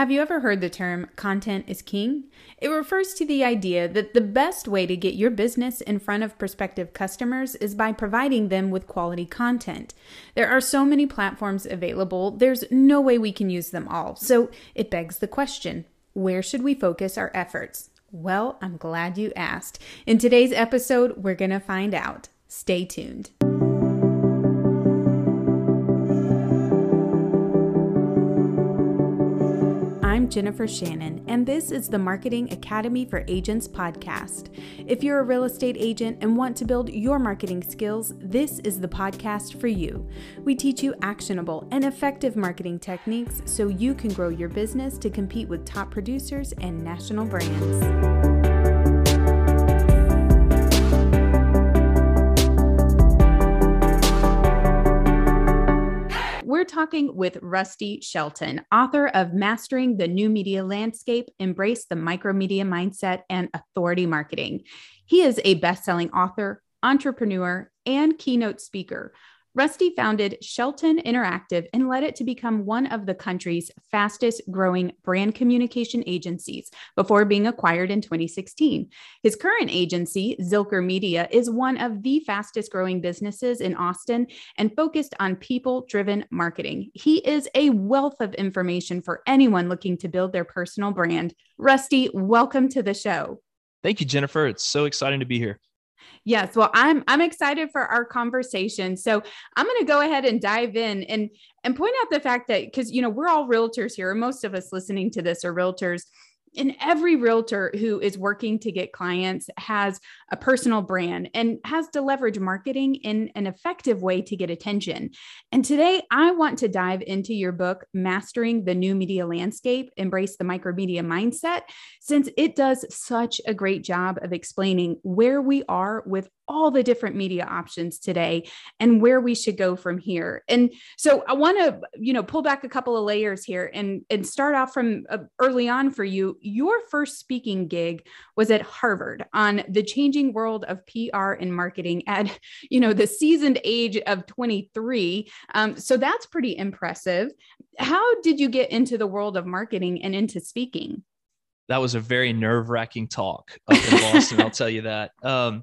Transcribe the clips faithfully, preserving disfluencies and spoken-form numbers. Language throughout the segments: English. Have you ever heard the term content is king? It refers to the idea that the best way to get your business in front of prospective customers is by providing them with quality content. There are so many platforms available, there's no way we can use them all. So it begs the question, where should we focus our efforts? Well, I'm glad you asked. In today's episode, we're going to find out. Stay tuned. I'm Jennifer Shannon, and this is the Marketing Academy for Agents podcast. If you're a real estate agent and want to build your marketing skills, this is the podcast for you. We teach you actionable and effective marketing techniques so you can grow your business to compete with top producers and national brands. We're talking with Rusty Shelton, author of Mastering the New Media Landscape, Embrace the Micromedia Mindset, and Authority Marketing. He is a best-selling author, entrepreneur, and keynote speaker. Rusty founded Shelton Interactive and led it to become one of the country's fastest-growing brand communication agencies before being acquired in twenty sixteen. His current agency, Zilker Media, is one of the fastest-growing businesses in Austin and focused on people-driven marketing. He is a wealth of information for anyone looking to build their personal brand. Rusty, welcome to the show. Thank you, Jennifer. It's so exciting to be here. Yes. Well, I'm, I'm excited for our conversation. So I'm going to go ahead and dive in and, and point out the fact that, cause you know, we're all realtors here. Most of us listening to this are realtors, and every realtor who is working to get clients has a personal brand and has to leverage marketing in an effective way to get attention. And today I want to dive into your book, Mastering the New Media Landscape, Embrace the Micromedia Mindset, since it does such a great job of explaining where we are with all the different media options today and where we should go from here. And so I want to, you know, pull back a couple of layers here and, and start off from uh, early on for you. Your first speaking gig was at Harvard on the changing world of P R and marketing at, you know, the seasoned age of twenty-three. Um, so that's pretty impressive. How did you get into the world of marketing and into speaking? That was a very nerve-wracking talk up in Boston. I'll tell you that. Um,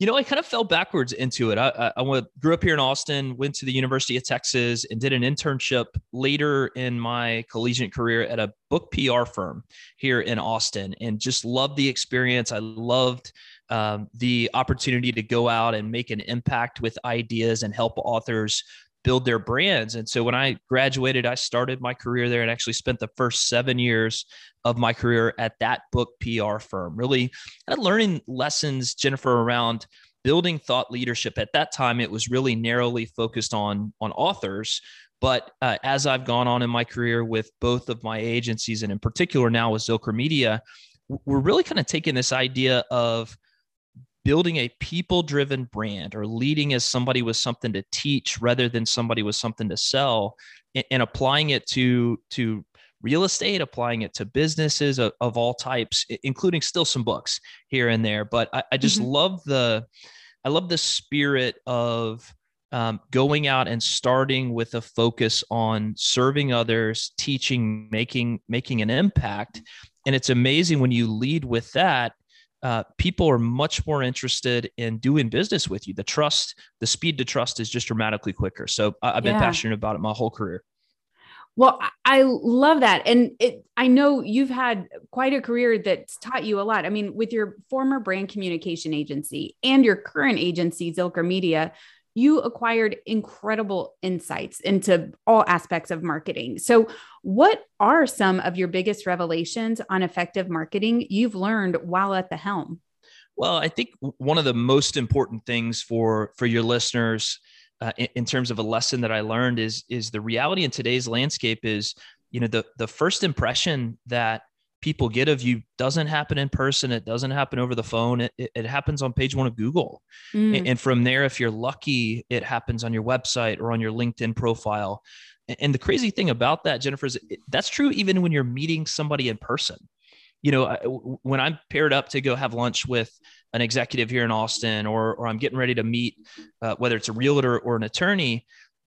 You know, I kind of fell backwards into it. I, I, I went, grew up here in Austin, went to the University of Texas, and did an internship later in my collegiate career at a book P R firm here in Austin, and just loved the experience. I loved um, the opportunity to go out and make an impact with ideas and help authors build their brands. And so when I graduated, I started my career there and actually spent the first seven years of my career at that book P R firm, really kind of learning lessons, Jennifer, around building thought leadership. At that time, it was really narrowly focused on, on authors. But uh, as I've gone on in my career with both of my agencies, and in particular now with Zilker Media, we're really kind of taking this idea of building a people-driven brand, or leading as somebody with something to teach rather than somebody with something to sell, and, and applying it to, to real estate, applying it to businesses of, of all types, including still some books here and there. But I, I just mm-hmm. love the, I love the spirit of um, going out and starting with a focus on serving others, teaching, making, making an impact. And it's amazing when you lead with that, Uh, people are much more interested in doing business with you. The trust, the speed to trust is just dramatically quicker. So I've been yeah. passionate about it my whole career. Well, I love that. And it, I know you've had quite a career that's taught you a lot. I mean, with your former brand communication agency and your current agency, Zilker Media, you acquired incredible insights into all aspects of marketing. So what are some of your biggest revelations on effective marketing you've learned while at the helm? Well, I think one of the most important things for, for your listeners uh, in, in terms of a lesson that I learned is, is the reality in today's landscape is, you know, the, the first impression that people get of you doesn't happen in person. It doesn't happen over the phone. It, it, it happens on page one of Google. Mm. And, and from there, if you're lucky, it happens on your website or on your LinkedIn profile. And, and the crazy thing about that, Jennifer, is it, that's true even when you're meeting somebody in person. You know, I, when I'm paired up to go have lunch with an executive here in Austin, or, or I'm getting ready to meet, uh, whether it's a realtor or an attorney,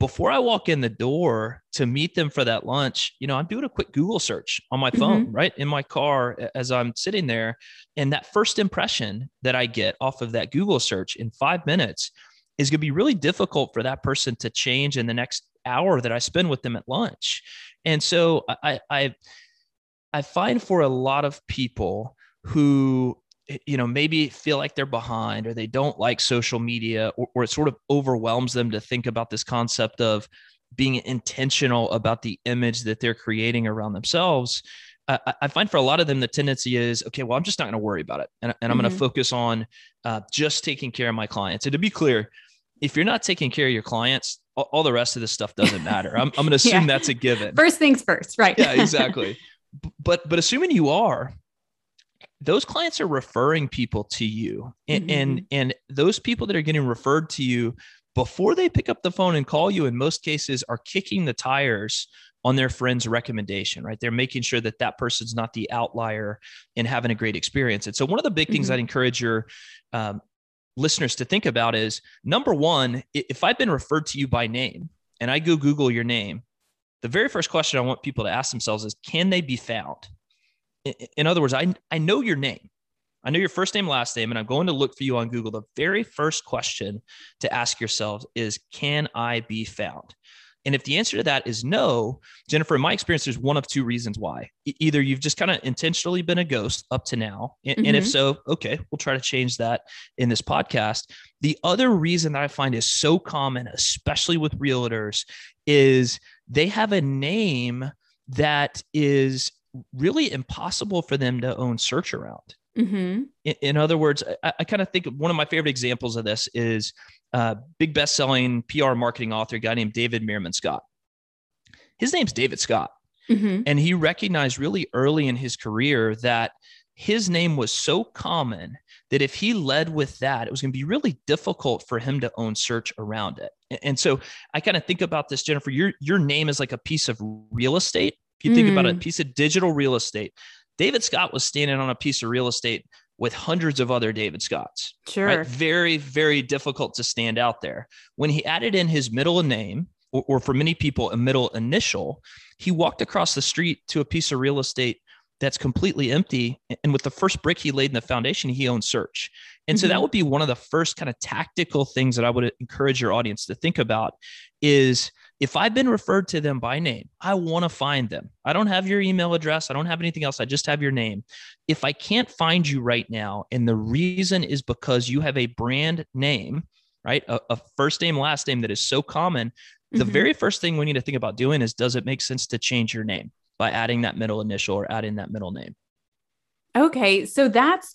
before I walk in the door to meet them for that lunch, you know, I'm doing a quick Google search on my phone, mm-hmm. right? In my car as I'm sitting there. And that first impression that I get off of that Google search in five minutes is going to be really difficult for that person to change in the next hour that I spend with them at lunch. And so I, I, I find for a lot of people who, you know, maybe feel like they're behind or they don't like social media, or, or it sort of overwhelms them to think about this concept of being intentional about the image that they're creating around themselves. I, I find for a lot of them, the tendency is, okay, well, I'm just not going to worry about it. And, and I'm mm-hmm. going to focus on uh, just taking care of my clients. And to be clear, if you're not taking care of your clients, all, all the rest of this stuff doesn't matter. I'm, I'm going to assume yeah. that's a given. First things first, right? Yeah, exactly. But, but assuming you are, those clients are referring people to you, and, mm-hmm. and, and those people that are getting referred to you, before they pick up the phone and call you, in most cases are kicking the tires on their friend's recommendation, right? They're making sure that that person's not the outlier and having a great experience. And so one of the big things mm-hmm. I'd encourage your um, listeners to think about is, number one, if I've been referred to you by name and I go Google your name, the very first question I want people to ask themselves is, can they be found? In other words, I, I know your name. I know your first name, last name, and I'm going to look for you on Google. The very first question to ask yourself is, can I be found? And if the answer to that is no, Jennifer, in my experience, there's one of two reasons why. E- either you've just kind of intentionally been a ghost up to now. And, mm-hmm. and if so, okay, we'll try to change that in this podcast. The other reason that I find is so common, especially with realtors, is they have a name that is really impossible for them to own search around. Mm-hmm. In, in other words, I, I kind of think one of my favorite examples of this is Uh, big best-selling P R marketing author, a guy named David Meerman Scott. His name's David Scott. Mm-hmm. And he recognized really early in his career that his name was so common that if he led with that, it was going to be really difficult for him to own search around it. And, and so I kind of think about this, Jennifer, your, your name is like a piece of real estate. If you think mm. about it, a piece of digital real estate, David Scott was standing on a piece of real estate with hundreds of other David Scotts. Sure. Right? Very, very difficult to stand out there. When he added in his middle name, or, or for many people, a middle initial, he walked across the street to a piece of real estate that's completely empty. And with the first brick he laid in the foundation, he owned search. And mm-hmm. so that would be one of the first kind of tactical things that I would encourage your audience to think about is, if I've been referred to them by name, I want to find them. I don't have your email address. I don't have anything else. I just have your name. If I can't find you right now, and the reason is because you have a brand name, right? A, a first name, last name that is so common. Mm-hmm. The very first thing we need to think about doing is, does it make sense to change your name by adding that middle initial or adding that middle name? Okay. So that's,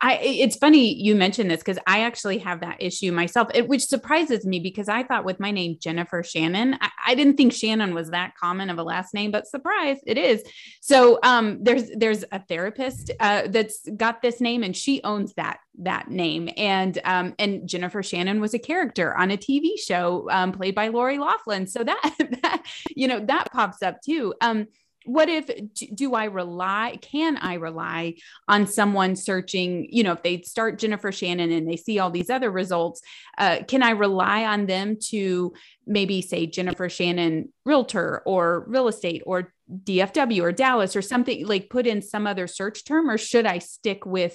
I, it's funny you mentioned this, because I actually have that issue myself, it, which surprises me, because I thought with my name, Jennifer Shannon, I, I didn't think Shannon was that common of a last name, but surprise, it is. So um, there's, there's a therapist uh, that's got this name, and she owns that, that name. And, um, and Jennifer Shannon was a character on a T V show um, played by Lori Loughlin. So that, that, you know, that pops up too. Um, What if, do I rely, can I rely on someone searching, you know, if they start Jennifer Shannon and they see all these other results, uh, can I rely on them to maybe say Jennifer Shannon Realtor or real estate or D F W or Dallas or something, like put in some other search term, or should I stick with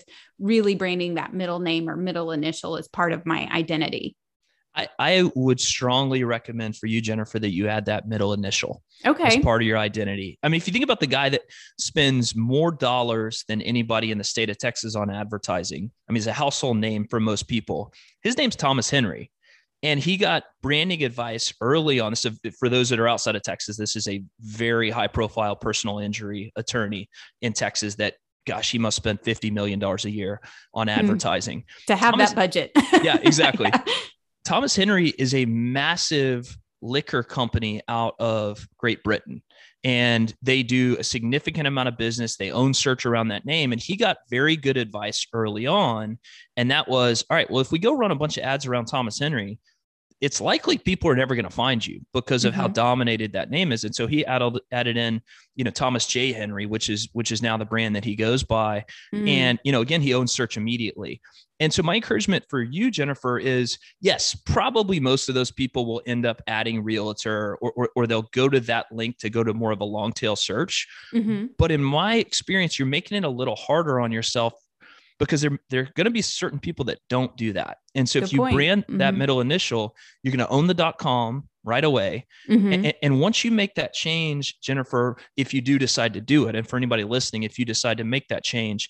really branding that middle name or middle initial as part of my identity? I, I would strongly recommend for you, Jennifer, that you add that middle initial okay. as part of your identity. I mean, if you think about the guy that spends more dollars than anybody in the state of Texas on advertising, I mean, he's a household name for most people. His name's Thomas Henry. And he got branding advice early on. This, for those that are outside of Texas, this is a very high profile personal injury attorney in Texas that, gosh, he must spend fifty million dollars a year on advertising. Mm, to have Thomas, that budget. Yeah, exactly. yeah. Thomas Henry is a massive liquor company out of Great Britain, and they do a significant amount of business. They own search around that name, and he got very good advice early on. And that was, all right, well, if we go run a bunch of ads around Thomas Henry, it's likely people are never going to find you because of mm-hmm. how dominated that name is. And so he added, added in, you know, Thomas J. Henry, which is, which is now the brand that he goes by. Mm. And, you know, again, he owns search immediately. And so my encouragement for you, Jennifer, is yes, probably most of those people will end up adding realtor or, or, or they'll go to that link to go to more of a long tail search. Mm-hmm. But in my experience, you're making it a little harder on yourself because there, there are going to be certain people that don't do that. And so Good if you point. brand mm-hmm. that middle initial, you're going to own the .com right away. Mm-hmm. And, and once you make that change, Jennifer, if you do decide to do it, and for anybody listening, if you decide to make that change,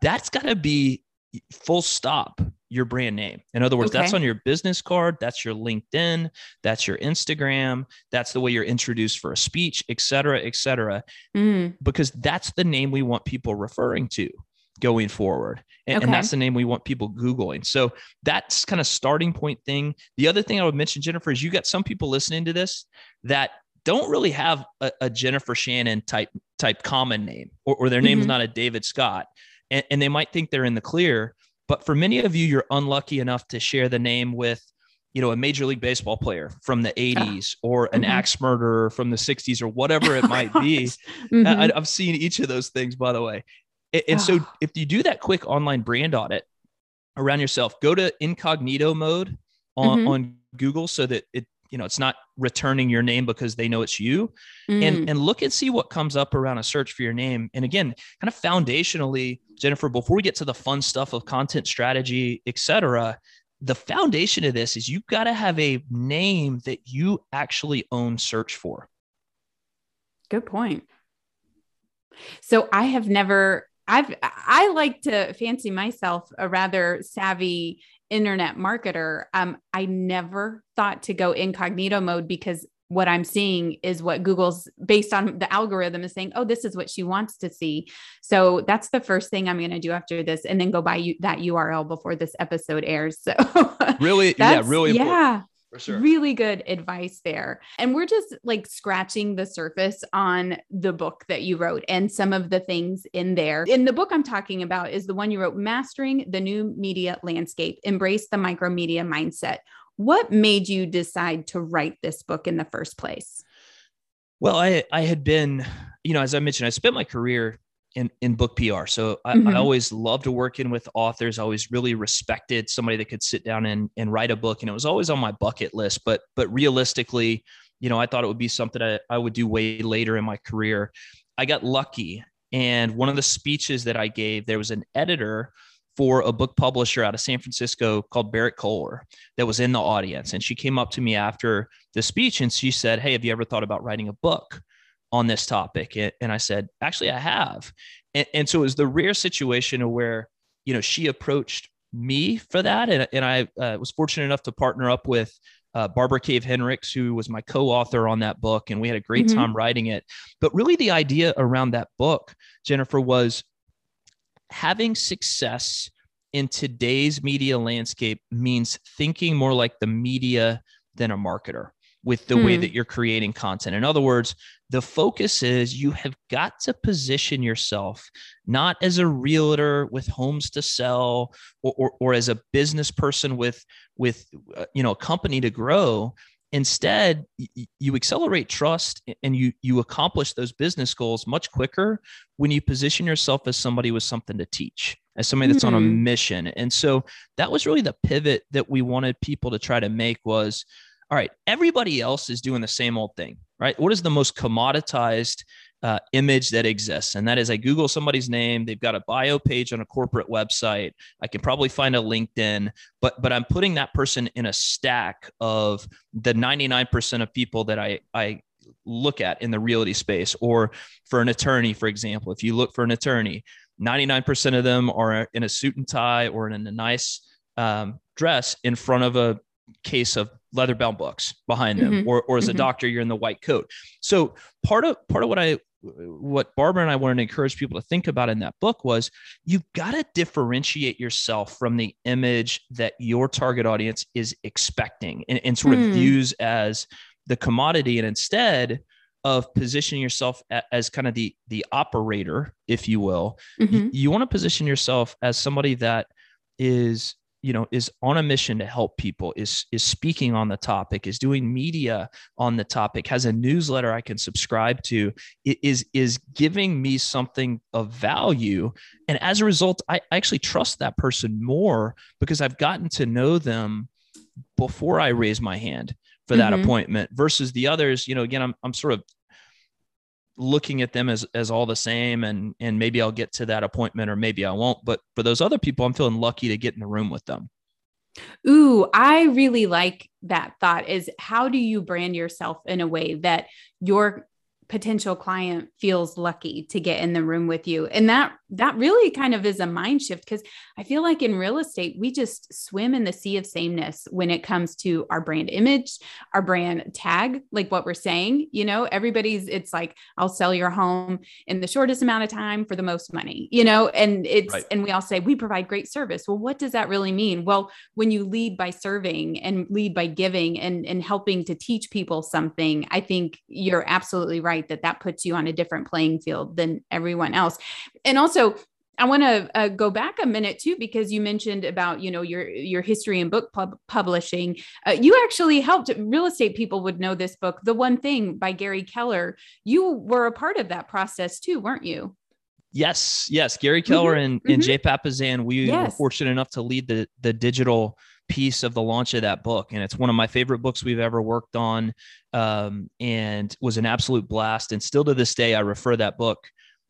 that's got to be full stop your brand name. In other words, okay. that's on your business card. That's your LinkedIn. That's your Instagram. That's the way you're introduced for a speech, et cetera, et cetera, mm. because that's the name we want people referring to going forward. And, okay. and that's the name we want people Googling. So that's kind of starting point thing. The other thing I would mention, Jennifer, is you got some people listening to this that don't really have a, a Jennifer Shannon type, type common name, or, or their name is mm-hmm. not a David Scott. And, and they might think they're in the clear, but for many of you, you're unlucky enough to share the name with, you know, a Major League Baseball player from the eighties uh, or an mm-hmm. axe murderer from the sixties or whatever it might be. Mm-hmm. I, I've seen each of those things, by the way. And, and so if you do that quick online brand audit around yourself, go to incognito mode on, mm-hmm. on Google so that it, you know, it's not returning your name because they know it's you, mm. and, and look and see what comes up around a search for your name. And again, kind of foundationally, Jennifer, before we get to the fun stuff of content strategy, et cetera, the foundation of this is you've got to have a name that you actually own search for. Good point. So I have never, I've, I like to fancy myself a rather savvy internet marketer. Um, I never thought to go incognito mode because what I'm seeing is what Google's based on the algorithm is saying, oh, this is what she wants to see. So that's the first thing I'm going to do after this, and then go buy you that U R L before this episode airs. So really, yeah, really, yeah. important. For sure. Really good advice there. And we're just like scratching the surface on the book that you wrote and some of the things in there. In the book I'm talking about is the one you wrote, Mastering the New Media Landscape, Embrace the Micromedia Mindset. What made you decide to write this book in the first place? Well, I, I had been, you know, as I mentioned, I spent my career in, in book P R. So I, mm-hmm. I always loved working with authors. I always really respected somebody that could sit down and, and write a book. And it was always on my bucket list, but, but realistically, you know, I thought it would be something I, I would do way later in my career. I got lucky. And one of the speeches that I gave, there was an editor for a book publisher out of San Francisco called Barrett Kohler that was in the audience. And she came up to me after the speech and she said, "Hey, have you ever thought about writing a book on this topic?" And I said, "Actually, I have." And, and so it was the rare situation where, you know, she approached me for that. And, and I uh, was fortunate enough to partner up with uh, Barbara Cave Henricks, who was my co-author on that book. And we had a great mm-hmm. time writing it. But really the idea around that book, Jennifer, was having success in today's media landscape means thinking more like the media than a marketer with the mm. way that you're creating content. In other words, the focus is you have got to position yourself not as a realtor with homes to sell or, or, or as a business person with, with uh, you know, a company to grow. Instead, y- you accelerate trust and you, you accomplish those business goals much quicker when you position yourself as somebody with something to teach, as somebody that's mm. on a mission. And so that was really the pivot that we wanted people to try to make was, all right, everybody else is doing the same old thing, right? What is the most commoditized uh, image that exists? And that is I Google somebody's name. They've got a bio page on a corporate website. I can probably find a LinkedIn, but but I'm putting that person in a stack of the ninety-nine percent of people that I, I look at in the realty space. Or for an attorney, for example, if you look for an attorney, ninety-nine percent of them are in a suit and tie or in a nice um, dress in front of a case of leather-bound books behind them, mm-hmm. or, or as a mm-hmm. doctor, you're in the white coat. So part of, part of what I, what Barbara and I wanted to encourage people to think about in that book was you've got to differentiate yourself from the image that your target audience is expecting and, and sort mm. of views as the commodity. And instead of positioning yourself as kind of the, the operator, if you will, mm-hmm. you, you want to position yourself as somebody that is you know, is on a mission to help people, is, is speaking on the topic, is doing media on the topic, has a newsletter I can subscribe to, is, is giving me something of value. And as a result, I actually trust that person more because I've gotten to know them before I raise my hand for that mm-hmm. appointment versus the others. You know, again, I'm, I'm sort of looking at them as, as all the same, and, and maybe I'll get to that appointment or maybe I won't. But for those other people, I'm feeling lucky to get in the room with them. Ooh, I really like that thought. Is how do you brand yourself in a way that your potential client feels lucky to get in the room with you? And that, that really kind of is a mind shift, because I feel like in real estate, we just swim in the sea of sameness when it comes to our brand image, our brand tag, like what we're saying, you know, everybody's, it's like, I'll sell your home in the shortest amount of time for the most money, you know, and it's, right. and we all say, we provide great service. Well, what does that really mean? Well, when you lead by serving and lead by giving and, and helping to teach people something, I think you're absolutely right that that puts you on a different playing field than everyone else. And also, So I want to uh, go back a minute too, because you mentioned about, you know, your, your history and book pub- publishing. Uh, you actually helped real estate people would know this book, The One Thing by Gary Keller. You were a part of that process too, weren't you? Yes. Yes. Gary Keller mm-hmm. and, and mm-hmm. Jay Papazan, we yes. were fortunate enough to lead the, the digital piece of the launch of that book. And it's one of my favorite books we've ever worked on, um, and was an absolute blast. And still to this day, I refer that book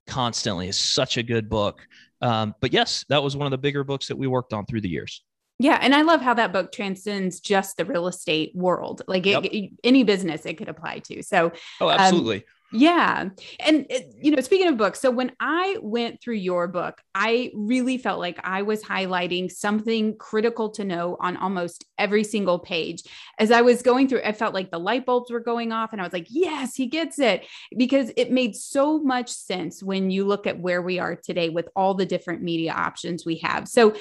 constantly. Is such a good book. Um, but yes, that was one of the bigger books that we worked on through the years. Yeah. And I love how that book transcends just the real estate world. Like it, yep. it, any business it could apply to. So, oh, absolutely. Um, yeah. And, it, you know, speaking of books, so when I went through your book, I really felt like I was highlighting something critical to know on almost every single page. As I was going through, I felt like the light bulbs were going off and I was like, yes, he gets it, because it made so much sense when you look at where we are today with all the different media options we have. So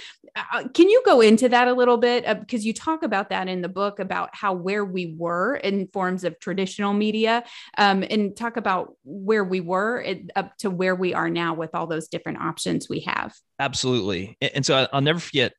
uh, can you go into that a little bit? Uh, because you talk about that in the book, about how where we were in forms of traditional media, um, and talk about about where we were up to where we are now with all those different options we have. Absolutely. And so I'll never forget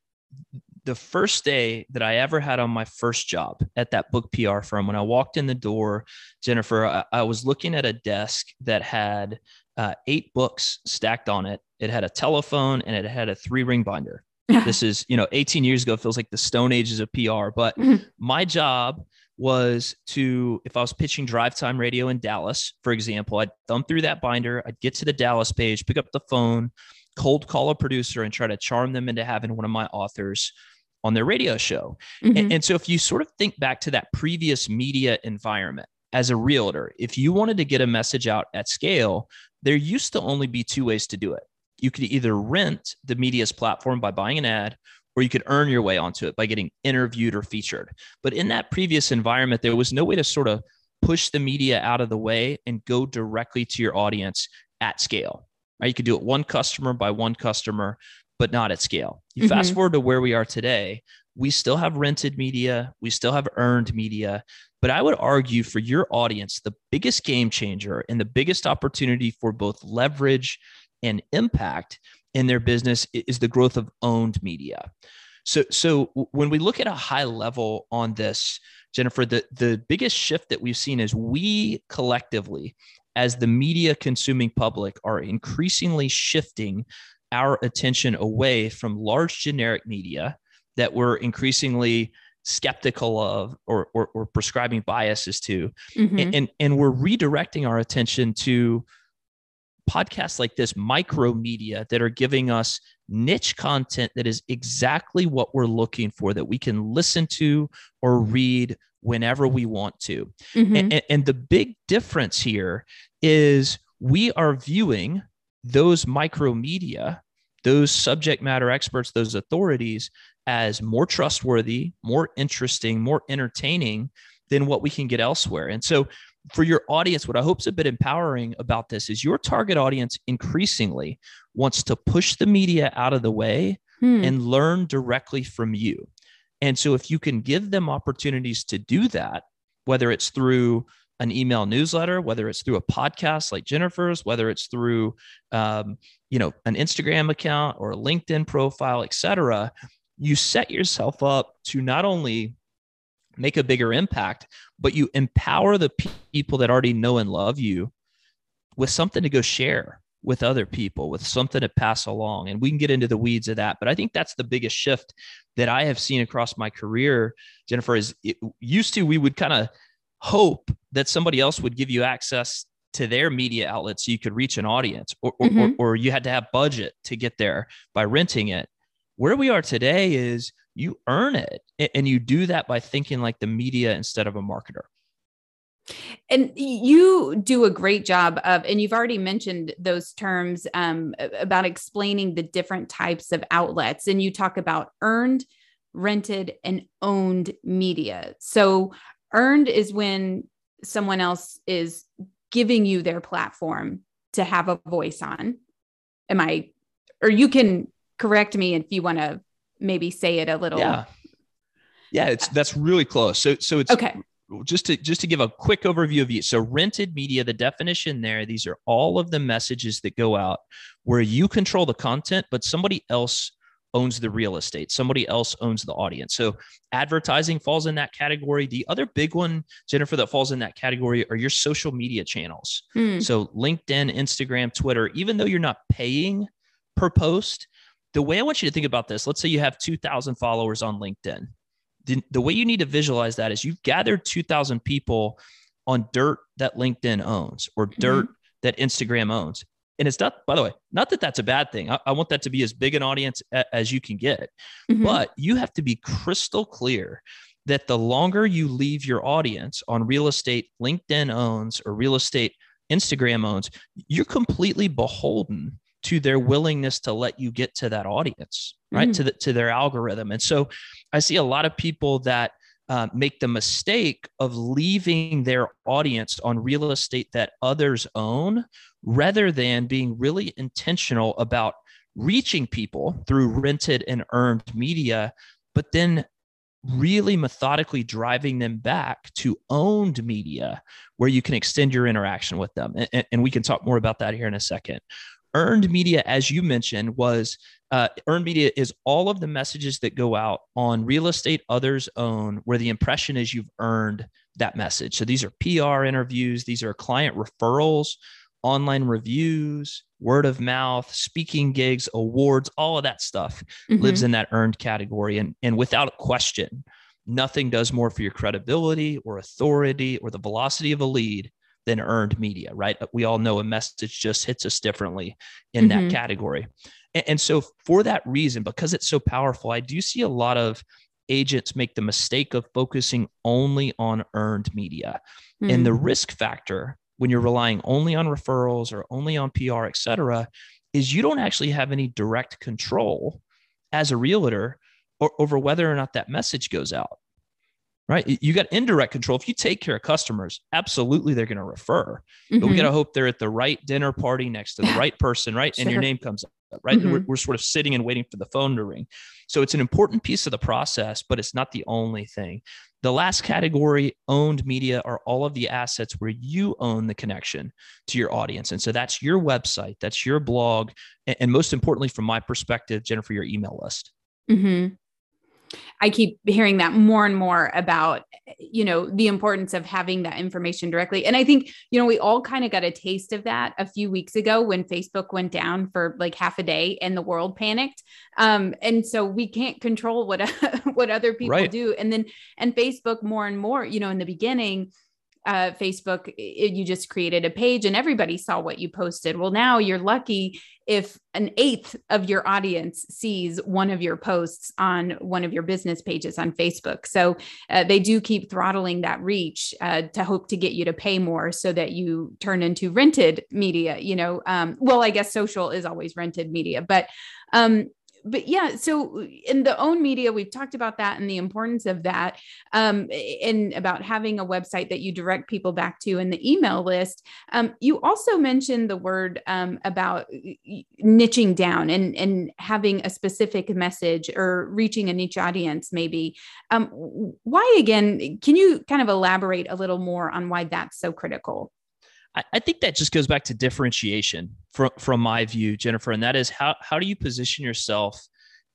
the first day that I ever had on my first job at that book P R firm. When I walked in the door, Jennifer, I, I was looking at a desk that had uh, eight books stacked on it. It had a telephone and it had a three ring binder. This is, you know, eighteen years ago, it feels like the stone ages of P R, but mm-hmm. my job was to, if I was pitching drive time radio in Dallas, for example, I'd thumb through that binder, I'd get to the Dallas page, pick up the phone, cold call a producer and try to charm them into having one of my authors on their radio show. Mm-hmm. And, and so if you sort of think back to that previous media environment as a realtor, if you wanted to get a message out at scale, there used to only be two ways to do it. You could either rent the media's platform by buying an ad, or you could earn your way onto it by getting interviewed or featured. But in that previous environment, there was no way to sort of push the media out of the way and go directly to your audience at scale. Right? You could do it one customer by one customer, but not at scale. You mm-hmm. fast forward to where we are today, we still have rented media, we still have earned media, but I would argue for your audience, the biggest game changer and the biggest opportunity for both leverage and impact in their business is the growth of owned media. So, so when we look at a high level on this, Jennifer, the, the biggest shift that we've seen is we collectively, as the media consuming public, are increasingly shifting our attention away from large generic media that we're increasingly skeptical of or, or, or prescribing biases to. Mm-hmm. And, and, and we're redirecting our attention to podcasts like this, micro media that are giving us niche content that is exactly what we're looking for, that we can listen to or read whenever we want to. Mm-hmm. And, and the big difference here is we are viewing those micro media, those subject matter experts, those authorities, as more trustworthy, more interesting, more entertaining than what we can get elsewhere. And so for your audience, what I hope is a bit empowering about this is your target audience increasingly wants to push the media out of the way hmm. and learn directly from you. And so if you can give them opportunities to do that, whether it's through an email newsletter, whether it's through a podcast like Jennifer's, whether it's through um, you know, an Instagram account or a LinkedIn profile, et cetera, you set yourself up to not only make a bigger impact, but you empower the people that already know and love you with something to go share with other people, with something to pass along. And we can get into the weeds of that. But I think that's the biggest shift that I have seen across my career, Jennifer, is it used to, we would kind of hope that somebody else would give you access to their media outlet so you could reach an audience, or, or, mm-hmm. or, or you had to have budget to get there by renting it. Where we are today is you earn it, and you do that by thinking like the media instead of a marketer. And you do a great job of, and you've already mentioned those terms um, about explaining the different types of outlets. And you talk about earned, rented, and owned media. So earned is when someone else is giving you their platform to have a voice on. Am I, or you can correct me if you want to maybe say it a little. Yeah. Yeah. It's, that's really close. So, so it's okay. Just to just to give a quick overview of you. So rented media, the definition there, these are all of the messages that go out where you control the content, but somebody else owns the real estate. Somebody else owns the audience. So advertising falls in that category. The other big one, Jennifer, that falls in that category are your social media channels. Hmm. So LinkedIn, Instagram, Twitter, even though you're not paying per post, the way I want you to think about this, let's say you have two thousand followers on LinkedIn. The, the way you need to visualize that is you've gathered two thousand people on dirt that LinkedIn owns or dirt mm-hmm. that Instagram owns. And it's not, by the way, not that that's a bad thing. I, I want that to be as big an audience a, as you can get, mm-hmm. but you have to be crystal clear that the longer you leave your audience on real estate LinkedIn owns or real estate Instagram owns, you're completely beholden to their willingness to let you get to that audience, right? Mm. To the, to their algorithm. And so I see a lot of people that uh, make the mistake of leaving their audience on real estate that others own, rather than being really intentional about reaching people through rented and earned media, but then really methodically driving them back to owned media where you can extend your interaction with them. And, and we can talk more about that here in a second. Earned media, as you mentioned, was uh, earned media is all of the messages that go out on real estate others own, where the impression is you've earned that message. So these are P R interviews, these are client referrals, online reviews, word of mouth, speaking gigs, awards, all of that stuff mm-hmm. lives in that earned category. And, and without question, nothing does more for your credibility or authority or the velocity of a lead than earned media, right? We all know a message just hits us differently in mm-hmm. that category. And, and so for that reason, because it's so powerful, I do see a lot of agents make the mistake of focusing only on earned media. Mm-hmm. And the risk factor when you're relying only on referrals or only on P R, et cetera, is you don't actually have any direct control as a realtor or, over whether or not that message goes out. Right? You got indirect control. If you take care of customers, absolutely they're going to refer. Mm-hmm. But we got to hope they're at the right dinner party next to the right person, right? Sure. And your name comes up, right? Mm-hmm. We're, we're sort of sitting and waiting for the phone to ring. So it's an important piece of the process, but it's not the only thing. The last category, owned media, are all of the assets where you own the connection to your audience. And so that's your website, that's your blog, and, and most importantly, from my perspective, Jennifer, your email list. Mm-hmm. I keep hearing that more and more about, you know, the importance of having that information directly. And I think, you know, we all kind of got a taste of that a few weeks ago when Facebook went down for like half a day and the world panicked. Um, and so we can't control what, what other people right. do. And then, and Facebook more and more, you know, in the beginning, uh, Facebook, it, you just created a page and everybody saw what you posted. Well, now you're lucky if an eighth of your audience sees one of your posts on one of your business pages on Facebook. So uh, they do keep throttling that reach uh, to hope to get you to pay more so that you turn into rented media, you know, um, well, I guess social is always rented media, but, um, but yeah, so in the own media, we've talked about that and the importance of that, um, and about having a website that you direct people back to in the email list. Um, you also mentioned the word um, about niching down and, and having a specific message or reaching a niche audience, maybe. Um, why again, can you kind of elaborate a little more on why that's so critical? I think that just goes back to differentiation from, from my view, Jennifer, and that is how, how do you position yourself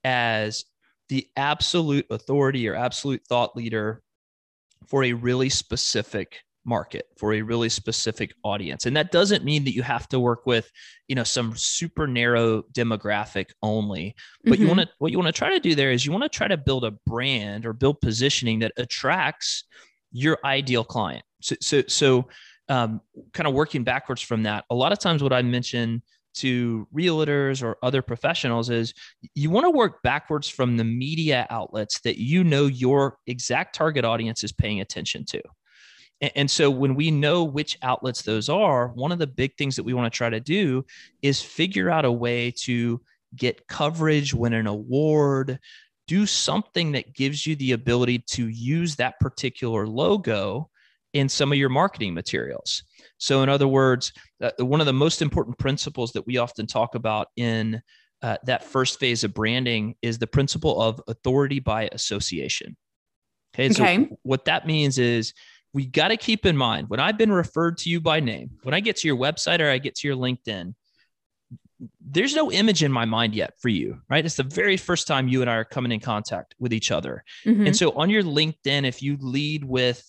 as the absolute authority or absolute thought leader for a really specific market, for a really specific audience. And that doesn't mean that you have to work with, you know, some super narrow demographic only, but mm-hmm. you want to, what you want to try to do there is you want to try to build a brand or build positioning that attracts your ideal client. So, so, so um, kind of working backwards from that, a lot of times what I mention to realtors or other professionals is you want to work backwards from the media outlets that you know your exact target audience is paying attention to. And so when we know which outlets those are, one of the big things that we want to try to do is figure out a way to get coverage, win an award, do something that gives you the ability to use that particular logo in some of your marketing materials. So in other words, uh, one of the most important principles that we often talk about in uh, that first phase of branding is the principle of authority by association. Okay. And okay. So what that means is, we got to keep in mind when I've been referred to you by name, when I get to your website or I get to your LinkedIn, there's no image in my mind yet for you, right? It's the very first time you and I are coming in contact with each other. Mm-hmm. And so on your LinkedIn, if you lead with,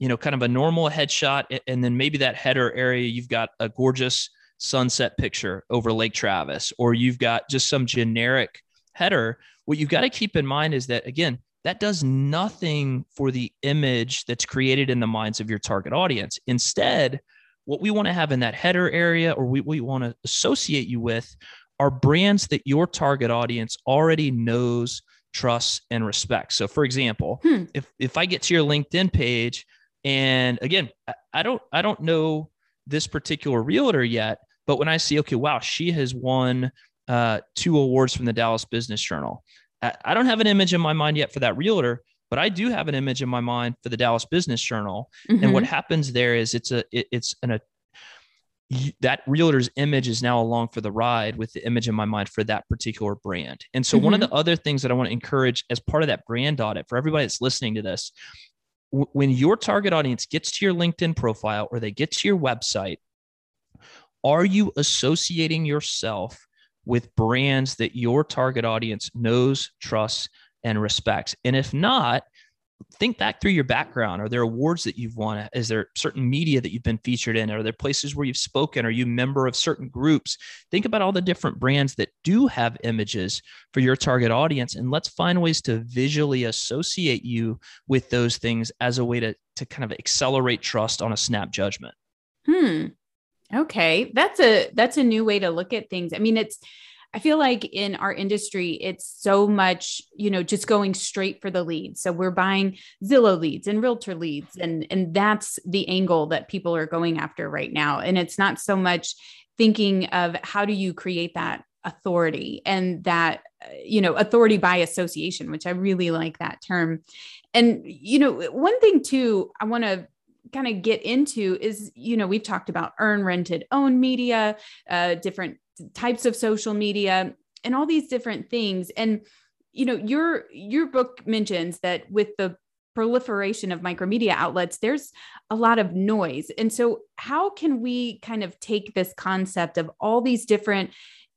you know, kind of a normal headshot, and then maybe that header area, you've got a gorgeous sunset picture over Lake Travis, or you've got just some generic header. What you've got to keep in mind is that, again, that does nothing for the image that's created in the minds of your target audience. Instead, what we want to have in that header area, or we, we want to associate you with, are brands that your target audience already knows, trusts, and respects. So for example, hmm. if, if I get to your LinkedIn page, and again, I, I don't, I don't know this particular realtor yet, but when I see, okay, wow, she has won uh, two awards from the Dallas Business Journal. I don't have an image in my mind yet for that realtor, but I do have an image in my mind for the Dallas Business Journal. Mm-hmm. And what happens there is it's a, it, it's an, a, that realtor's image is now along for the ride with the image in my mind for that particular brand. And so mm-hmm. one of the other things that I want to encourage as part of that brand audit for everybody that's listening to this, w- when your target audience gets to your LinkedIn profile or they get to your website, are you associating yourself with brands that your target audience knows, trusts, and respects? And if not, think back through your background. Are there awards that you've won? Is there certain media that you've been featured in? Are there places where you've spoken? Are you a member of certain groups? Think about all the different brands that do have images for your target audience, and let's find ways to visually associate you with those things as a way to, to kind of accelerate trust on a snap judgment. Hmm. Okay. That's a, that's a new way to look at things. I mean, it's, I feel like in our industry, it's so much, you know, just going straight for the lead. So we're buying Zillow leads and realtor leads, and, and that's the angle that people are going after right now. And it's not so much thinking of how do you create that authority and that, you know, authority by association, which I really like that term. And, you know, one thing too, I want to kind of get into is, you know, we've talked about earn, rented, own media, uh, different types of social media, and all these different things. And, you know, your, your book mentions that with the proliferation of micromedia outlets, there's a lot of noise. And so how can we kind of take this concept of all these different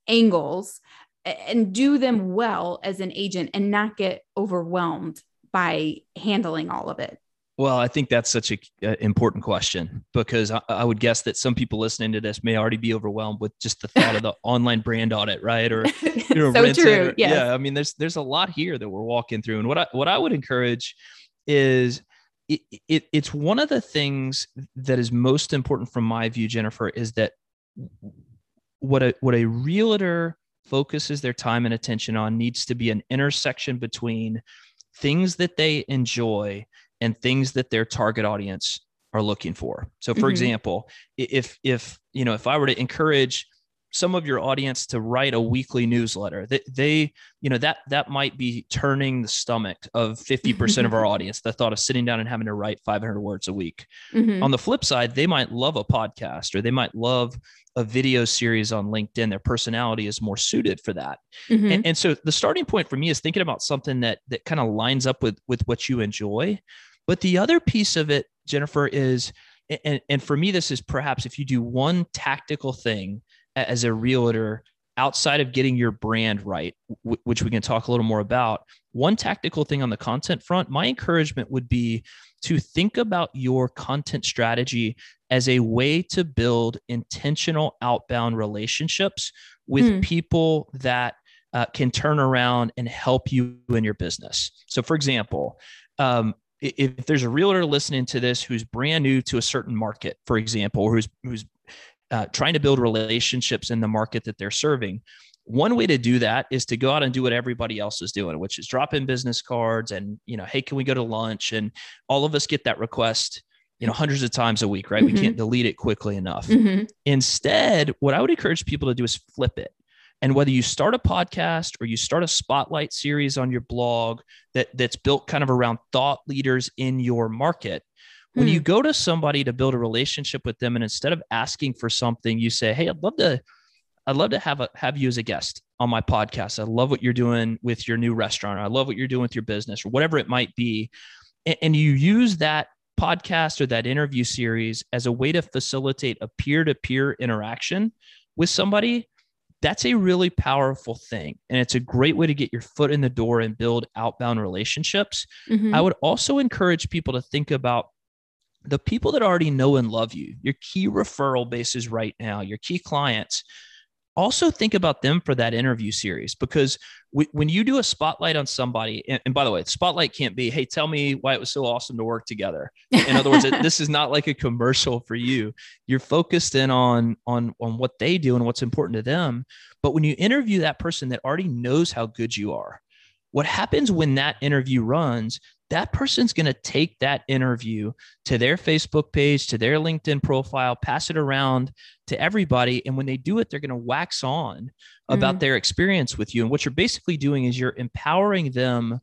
angles and do them well as an agent and not get overwhelmed by handling all of it? Well, I think that's such an uh, important question, because I, I would guess that some people listening to this may already be overwhelmed with just the thought of the online brand audit, right? Or you know, so true. Or, yes. Yeah, I mean, there's there's a lot here that we're walking through, and what I what I would encourage is it, it it's one of the things that is most important from my view, Jennifer, is that what a what a realtor focuses their time and attention on needs to be an intersection between things that they enjoy and things that their target audience are looking for. So for mm-hmm. example, if, if, you know, if I were to encourage some of your audience to write a weekly newsletter, that they, they, you know, that, that might be turning the stomach of fifty percent of our audience, the thought of sitting down and having to write five hundred words a week. Mm-hmm. On the flip side, they might love a podcast, or they might love a video series on LinkedIn. Their personality is more suited for that. Mm-hmm. And, and so the starting point for me is thinking about something that, that kind of lines up with, with what you enjoy. But the other piece of it, Jennifer, is, and, and for me, this is perhaps if you do one tactical thing as a realtor outside of getting your brand right, w- which we can talk a little more about, one tactical thing on the content front, my encouragement would be to think about your content strategy as a way to build intentional outbound relationships with mm. people that uh, can turn around and help you in your business. So for example, um, if, if there's a realtor listening to this who's brand new to a certain market, for example, or who's who's uh, trying to build relationships in the market that they're serving, one way to do that is to go out and do what everybody else is doing, which is drop in business cards and, you know, hey, can we go to lunch? And all of us get that request, you know, hundreds of times a week, right? Mm-hmm. We can't delete it quickly enough. Mm-hmm. Instead, what I would encourage people to do is flip it. And whether you start a podcast or you start a spotlight series on your blog that that's built kind of around thought leaders in your market, when mm-hmm. you go to somebody to build a relationship with them, and instead of asking for something, you say, hey, I'd love to I'd love to have a, have you as a guest on my podcast. I love what you're doing with your new restaurant. Or I love what you're doing with your business or whatever it might be. And, and you use that podcast or that interview series as a way to facilitate a peer-to-peer interaction with somebody. That's a really powerful thing. And it's a great way to get your foot in the door and build outbound relationships. Mm-hmm. I would also encourage people to think about the people that already know and love you, your key referral bases right now, your key clients. Also think about them for that interview series, because w- when you do a spotlight on somebody, and, and by the way, the spotlight can't be, hey, tell me why it was so awesome to work together. In other words, it, this is not like a commercial for you. You're focused in on, on, on what they do and what's important to them. But when you interview that person that already knows how good you are, what happens when that interview runs, that person's going to take that interview to their Facebook page, to their LinkedIn profile, pass it around to everybody. And when they do it, they're going to wax on about mm. their experience with you. And what you're basically doing is you're empowering them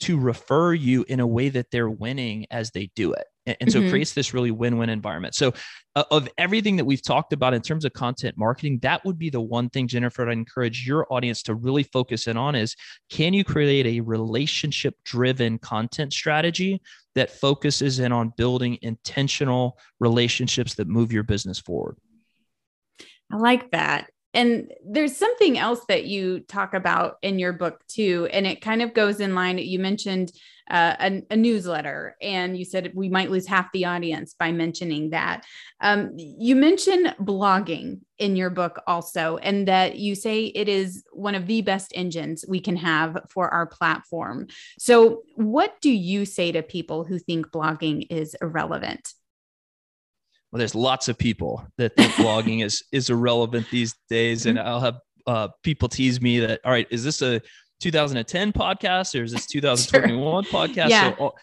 to refer you in a way that they're winning as they do it. And, and so mm-hmm. it creates this really win-win environment. So uh, of everything that we've talked about in terms of content marketing, that would be the one thing, Jennifer, I'd encourage your audience to really focus in on is, can you create a relationship-driven content strategy that focuses in on building intentional relationships that move your business forward? I like that. And there's something else that you talk about in your book too, and it kind of goes in line. You mentioned uh, a, a newsletter, and you said we might lose half the audience by mentioning that. Um, you mention blogging in your book also, and that you say it is one of the best engines we can have for our platform. So what do you say to people who think blogging is irrelevant? Well, there's lots of people that think blogging is is irrelevant these days. And I'll have uh, people tease me that, all right, is this a two thousand ten podcast or is this two thousand twenty-one sure. podcast? Yeah. So,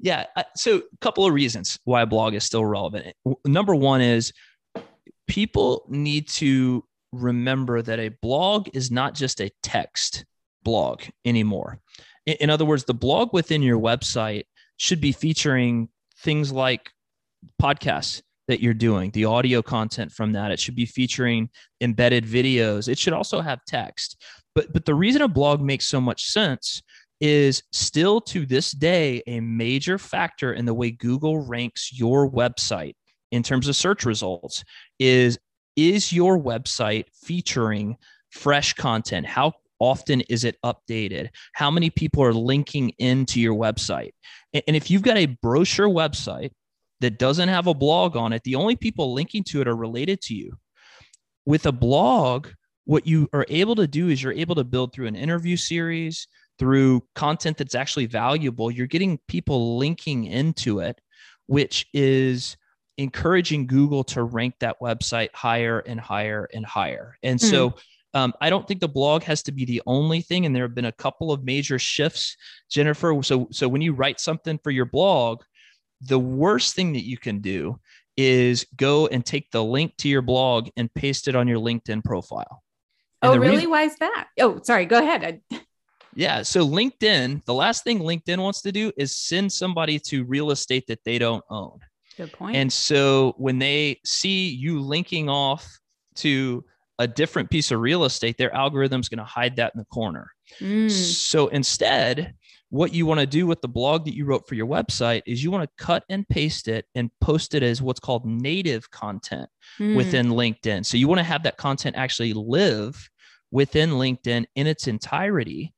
yeah. So a couple of reasons why a blog is still relevant. Number one is people need to remember that a blog is not just a text blog anymore. In, in other words, the blog within your website should be featuring things like podcasts that you're doing, the audio content from that. It should be featuring embedded videos. It should also have text. But but the reason a blog makes so much sense is still to this day a major factor in the way Google ranks your website in terms of search results is, is your website featuring fresh content? How often is it updated? How many people are linking into your website? And, and if you've got a brochure website that doesn't have a blog on it, the only people linking to it are related to you. With a blog, what you are able to do is you're able to build through an interview series, through content that's actually valuable. You're getting people linking into it, which is encouraging Google to rank that website higher and higher and higher. And mm-hmm. so Um, I don't think the blog has to be the only thing. And there have been a couple of major shifts, Jennifer. So, so when you write something for your blog, the worst thing that you can do is go and take the link to your blog and paste it on your LinkedIn profile. And oh, really? Reason- Why is that? Oh, sorry. Go ahead. I- yeah. So LinkedIn, the last thing LinkedIn wants to do is send somebody to real estate that they don't own. Good point. And so when they see you linking off to a different piece of real estate, their algorithm's going to hide that in the corner. Mm. So instead, what you want to do with the blog that you wrote for your website is you want to cut and paste it and post it as what's called native content mm. within LinkedIn. So you want to have that content actually live within LinkedIn in its entirety,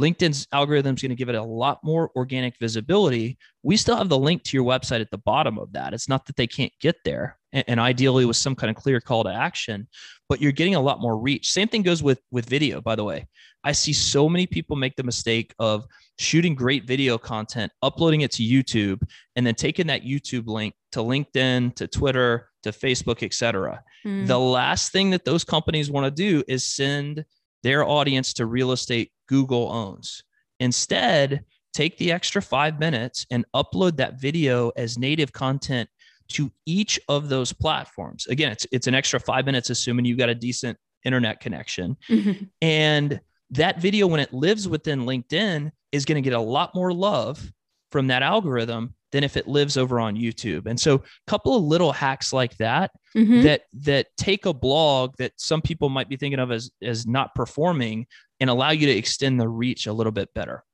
LinkedIn's algorithm is going to give it a lot more organic visibility. We still have the link to your website at the bottom of that. It's not that they can't get there, and ideally with some kind of clear call to action, but you're getting a lot more reach. Same thing goes with, with video, by the way. I see so many people make the mistake of shooting great video content, uploading it to YouTube, and then taking that YouTube link to LinkedIn, to Twitter, to Facebook, et cetera. Mm. The last thing that those companies want to do is send their audience to real estate Google owns. Instead, take the extra five minutes and upload that video as native content to each of those platforms. Again, it's it's an extra five minutes, assuming you've got a decent internet connection. Mm-hmm. And that video, when it lives within LinkedIn, is going to get a lot more love from that algorithm than if it lives over on YouTube. And so a couple of little hacks like that, mm-hmm. that, that take a blog that some people might be thinking of as, as not performing and allow you to extend the reach a little bit better.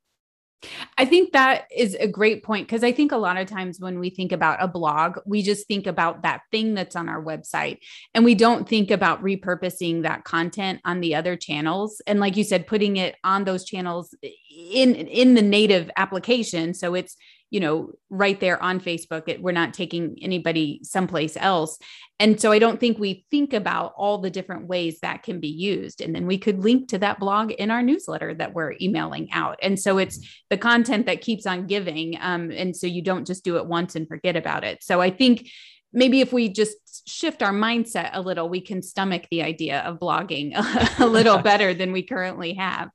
I think that is a great point, because I think a lot of times when we think about a blog, we just think about that thing that's on our website, and we don't think about repurposing that content on the other channels. And like you said, putting it on those channels in, in the native application. So it's, you know, right there on Facebook, it, we're not taking anybody someplace else. And so I don't think we think about all the different ways that can be used. And then we could link to that blog in our newsletter that we're emailing out. And so it's the content that keeps on giving. Um, and so you don't just do it once and forget about it. So I think maybe if we just shift our mindset a little, we can stomach the idea of blogging a, a little better than we currently have.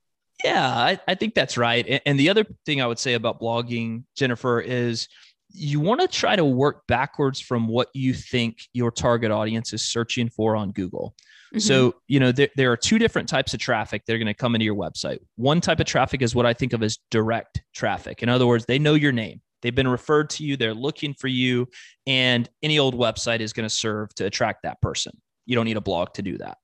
Yeah, I, I think that's right. And the other thing I would say about blogging, Jennifer, is you want to try to work backwards from what you think your target audience is searching for on Google. Mm-hmm. So, you know, there, there are two different types of traffic that are going to come into your website. One type of traffic is what I think of as direct traffic. In other words, they know your name. They've been referred to you. They're looking for you. And any old website is going to serve to attract that person. You don't need a blog to do that.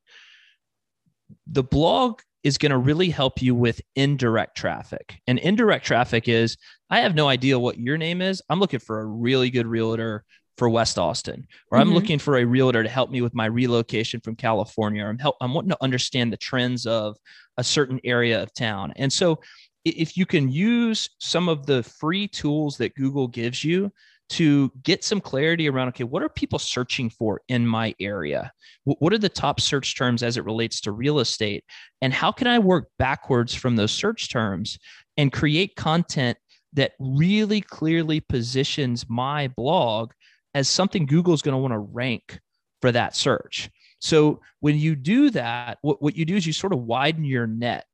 The blog is going to really help you with indirect traffic. And indirect traffic is, I have no idea what your name is. I'm looking for a really good realtor for West Austin, or mm-hmm. I'm looking for a realtor to help me with my relocation from California, or I'm, help, I'm wanting to understand the trends of a certain area of town. And so if you can use some of the free tools that Google gives you to get some clarity around, okay, what are people searching for in my area? What are the top search terms as it relates to real estate? And how can I work backwards from those search terms and create content that really clearly positions my blog as something Google's going to want to rank for that search? So when you do that, what, what you do is you sort of widen your net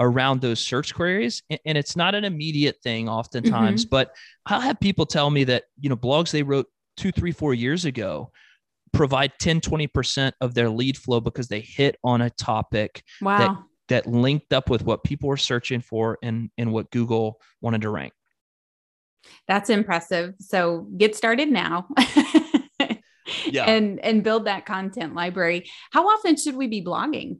around those search queries. And it's not an immediate thing oftentimes, mm-hmm. but I'll have people tell me that, you know, blogs they wrote two, three, four years ago provide ten, twenty percent of their lead flow because they hit on a topic wow. that, that linked up with what people were searching for and, and what Google wanted to rank. That's impressive. So get started now. yeah. and, and build that content library. How often should we be blogging?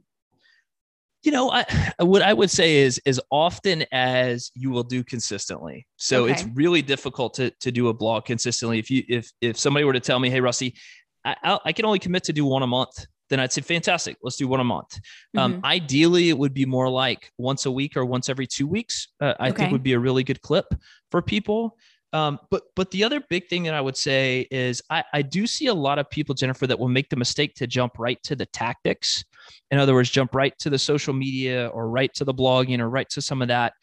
You know, I, what I would say is as often as you will do consistently. So okay. It's really difficult to to do a blog consistently. If you if if somebody were to tell me, hey, Rusty, I, I'll, I can only commit to do one a month, then I'd say, fantastic, let's do one a month. Mm-hmm. Um, ideally, it would be more like once a week or once every two weeks, uh, I okay. think would be a really good clip for people. Um, but but the other big thing that I would say is I, I do see a lot of people, Jennifer, that will make the mistake to jump right to the tactics. In other words, jump right to the social media or right to the blogging or right to some of that.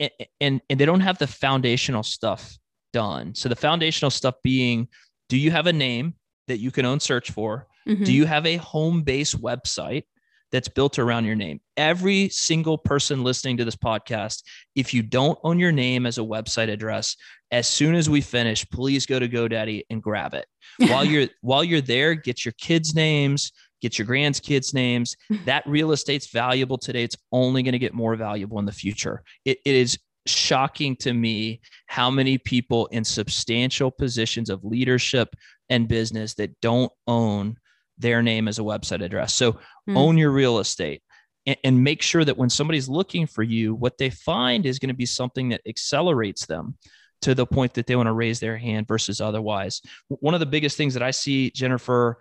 And, and, and they don't have the foundational stuff done. So the foundational stuff being, do you have a name that you can own search for? Mm-hmm. Do you have a home-based website that's built around your name? Every single person listening to this podcast, if you don't own your name as a website address, as soon as we finish, please go to GoDaddy and grab it. While you're while you're there, get your kids' names, get your grandkids' names. That real estate's valuable today. It's only going to get more valuable in the future. It, it is shocking to me how many people in substantial positions of leadership and business that don't own their name as a website address. So mm. own your real estate and, and make sure that when somebody's looking for you, what they find is going to be something that accelerates them to the point that they want to raise their hand versus otherwise. One of the biggest things that I see, Jennifer,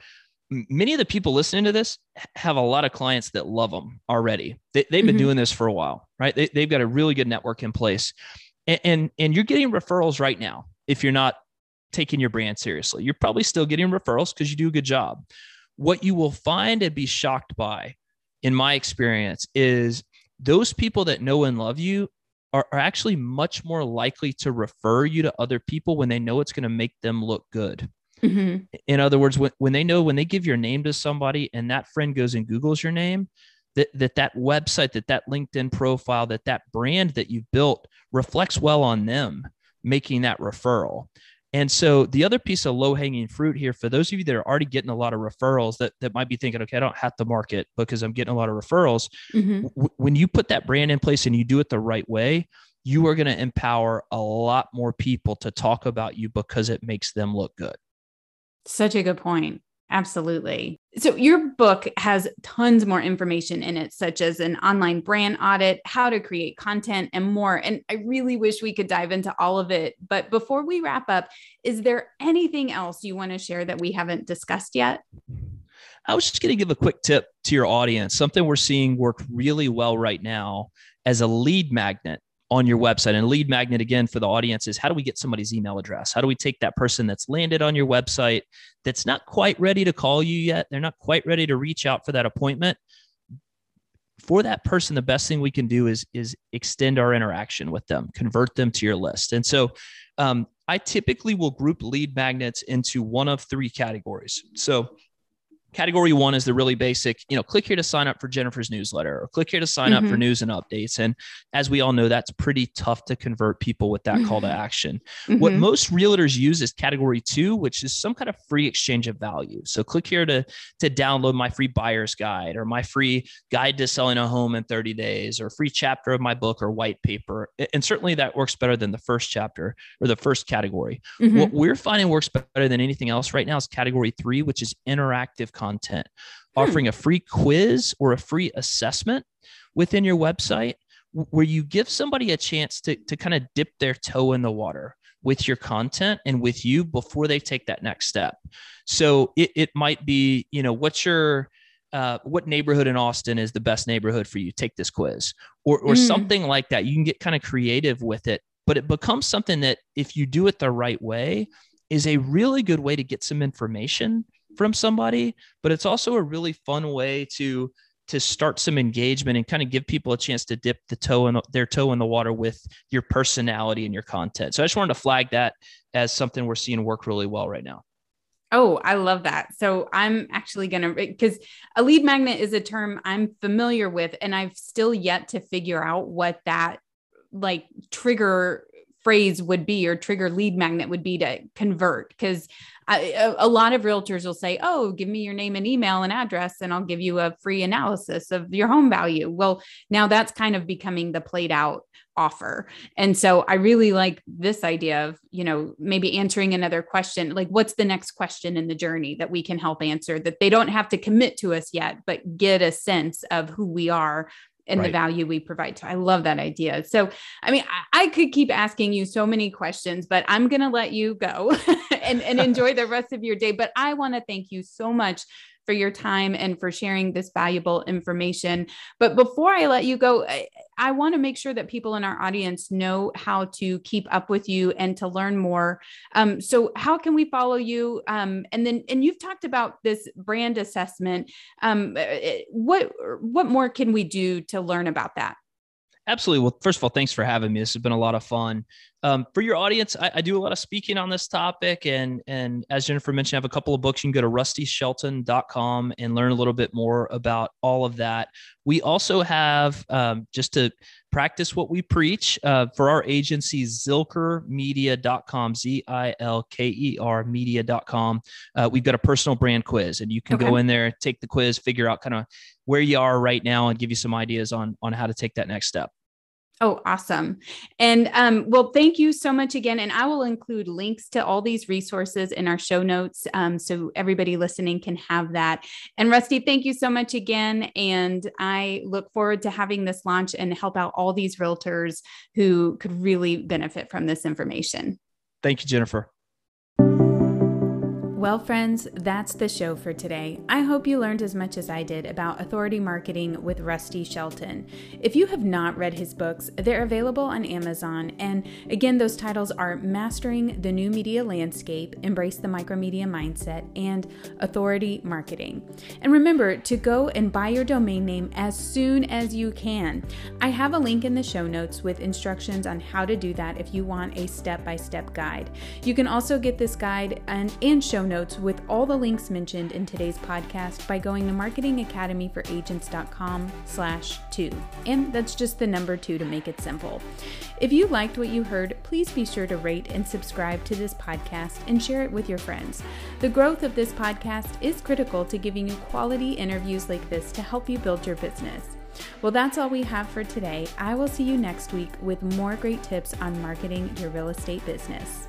many of the people listening to this have a lot of clients that love them already. They, they've been mm-hmm. doing this for a while, right? They, they've got a really good network in place, and, and, and you're getting referrals right now. If you're not taking your brand seriously, you're probably still getting referrals because you do a good job. What you will find and be shocked by, in my experience, is those people that know and love you are, are actually much more likely to refer you to other people when they know it's going to make them look good. Mm-hmm. In other words, when, when they know, when they give your name to somebody and that friend goes and Googles your name, that that, that website, that that LinkedIn profile, that that brand that you built reflects well on them making that referral. And so the other piece of low hanging fruit here, for those of you that are already getting a lot of referrals that, that might be thinking, okay, I don't have to market because I'm getting a lot of referrals. Mm-hmm. W- when you put that brand in place and you do it the right way, you are going to empower a lot more people to talk about you because it makes them look good. Such a good point. Absolutely. So your book has tons more information in it, such as an online brand audit, how to create content, and more. And I really wish we could dive into all of it. But before we wrap up, is there anything else you want to share that we haven't discussed yet? I was just going to give a quick tip to your audience, something we're seeing work really well right now as a lead magnet on your website. And lead magnet, again, for the audience, is how do we get somebody's email address? How do we take that person that's landed on your website that's not quite ready to call you yet? They're not quite ready to reach out for that appointment. For that person, the best thing we can do is, is extend our interaction with them, convert them to your list. And so um, I typically will group lead magnets into one of three categories. So category one is the really basic, you know, click here to sign up for Jennifer's newsletter, or click here to sign mm-hmm. up for news and updates. And as we all know, that's pretty tough to convert people with that call to action. Mm-hmm. What most realtors use is category two, which is some kind of free exchange of value. So click here to, to download my free buyer's guide, or my free guide to selling a home in thirty days, or free chapter of my book or white paper. And certainly that works better than the first chapter or the first category. Mm-hmm. What we're finding works better than anything else right now is category three, which is interactive content. Content, offering a free quiz or a free assessment within your website where you give somebody a chance to, to kind of dip their toe in the water with your content and with you before they take that next step. So it, it might be, you know, what's your, uh, what neighborhood in Austin is the best neighborhood for you? Take this quiz, or, or mm. something like that. You can get kind of creative with it, but it becomes something that, if you do it the right way, is a really good way to get some information from somebody, but it's also a really fun way to, to start some engagement and kind of give people a chance to dip the toe in the, their toe in the water with your personality and your content. So I just wanted to flag that as something we're seeing work really well right now. Oh, I love that. So I'm actually going to, because a lead magnet is a term I'm familiar with, and I've still yet to figure out what that like trigger phrase would be, or trigger lead magnet would be to convert. Because a, a lot of realtors will say, oh, give me your name and email and address, and I'll give you a free analysis of your home value. Well, now that's kind of becoming the played out offer. And so I really like this idea of, you know, maybe answering another question, like what's the next question in the journey that we can help answer, that they don't have to commit to us yet, but get a sense of who we are and right. the value we provide. So I love that idea. So, I mean, I, I could keep asking you so many questions, but I'm going to let you go and, and enjoy the rest of your day. But I want to thank you so much for your time and for sharing this valuable information. But before I let you go, I, I want to make sure that people in our audience know how to keep up with you and to learn more. Um, so how can we follow you? Um, and then, and you've talked about this brand assessment. Um, what, what more can we do to learn about that? Absolutely. Well, first of all, thanks for having me. This has been a lot of fun. Um, for your audience, I, I do a lot of speaking on this topic. And, and as Jennifer mentioned, I have a couple of books. You can go to rusty shelton dot com and learn a little bit more about all of that. We also have, um, just to practice what we preach, uh, for our agency, zilker media dot com, Z I L K E R media dot com. Uh, we've got a personal brand quiz, and you can okay. go in there, take the quiz, figure out kind of where you are right now, and give you some ideas on, on how to take that next step. Oh, awesome. And um, well, thank you so much again. And I will include links to all these resources in our show notes. Um, so everybody listening can have that. And Rusty, thank you so much again. And I look forward to having this launch and help out all these realtors who could really benefit from this information. Thank you, Jennifer. Well, friends, that's the show for today. I hope you learned as much as I did about authority marketing with Rusty Shelton. If you have not read his books, they're available on Amazon. And again, those titles are Mastering the New Media Landscape, Embrace the Micromedia Mindset, and Authority Marketing. And remember to go and buy your domain name as soon as you can. I have a link in the show notes with instructions on how to do that if you want a step-by-step guide. You can also get this guide and, and show notes with all the links mentioned in today's podcast by going to marketing academy for agents dot com slash two. And that's just the number two to make it simple. If you liked what you heard, please be sure to rate and subscribe to this podcast and share it with your friends. The growth of this podcast is critical to giving you quality interviews like this to help you build your business. Well, that's all we have for today. I will see you next week with more great tips on marketing your real estate business.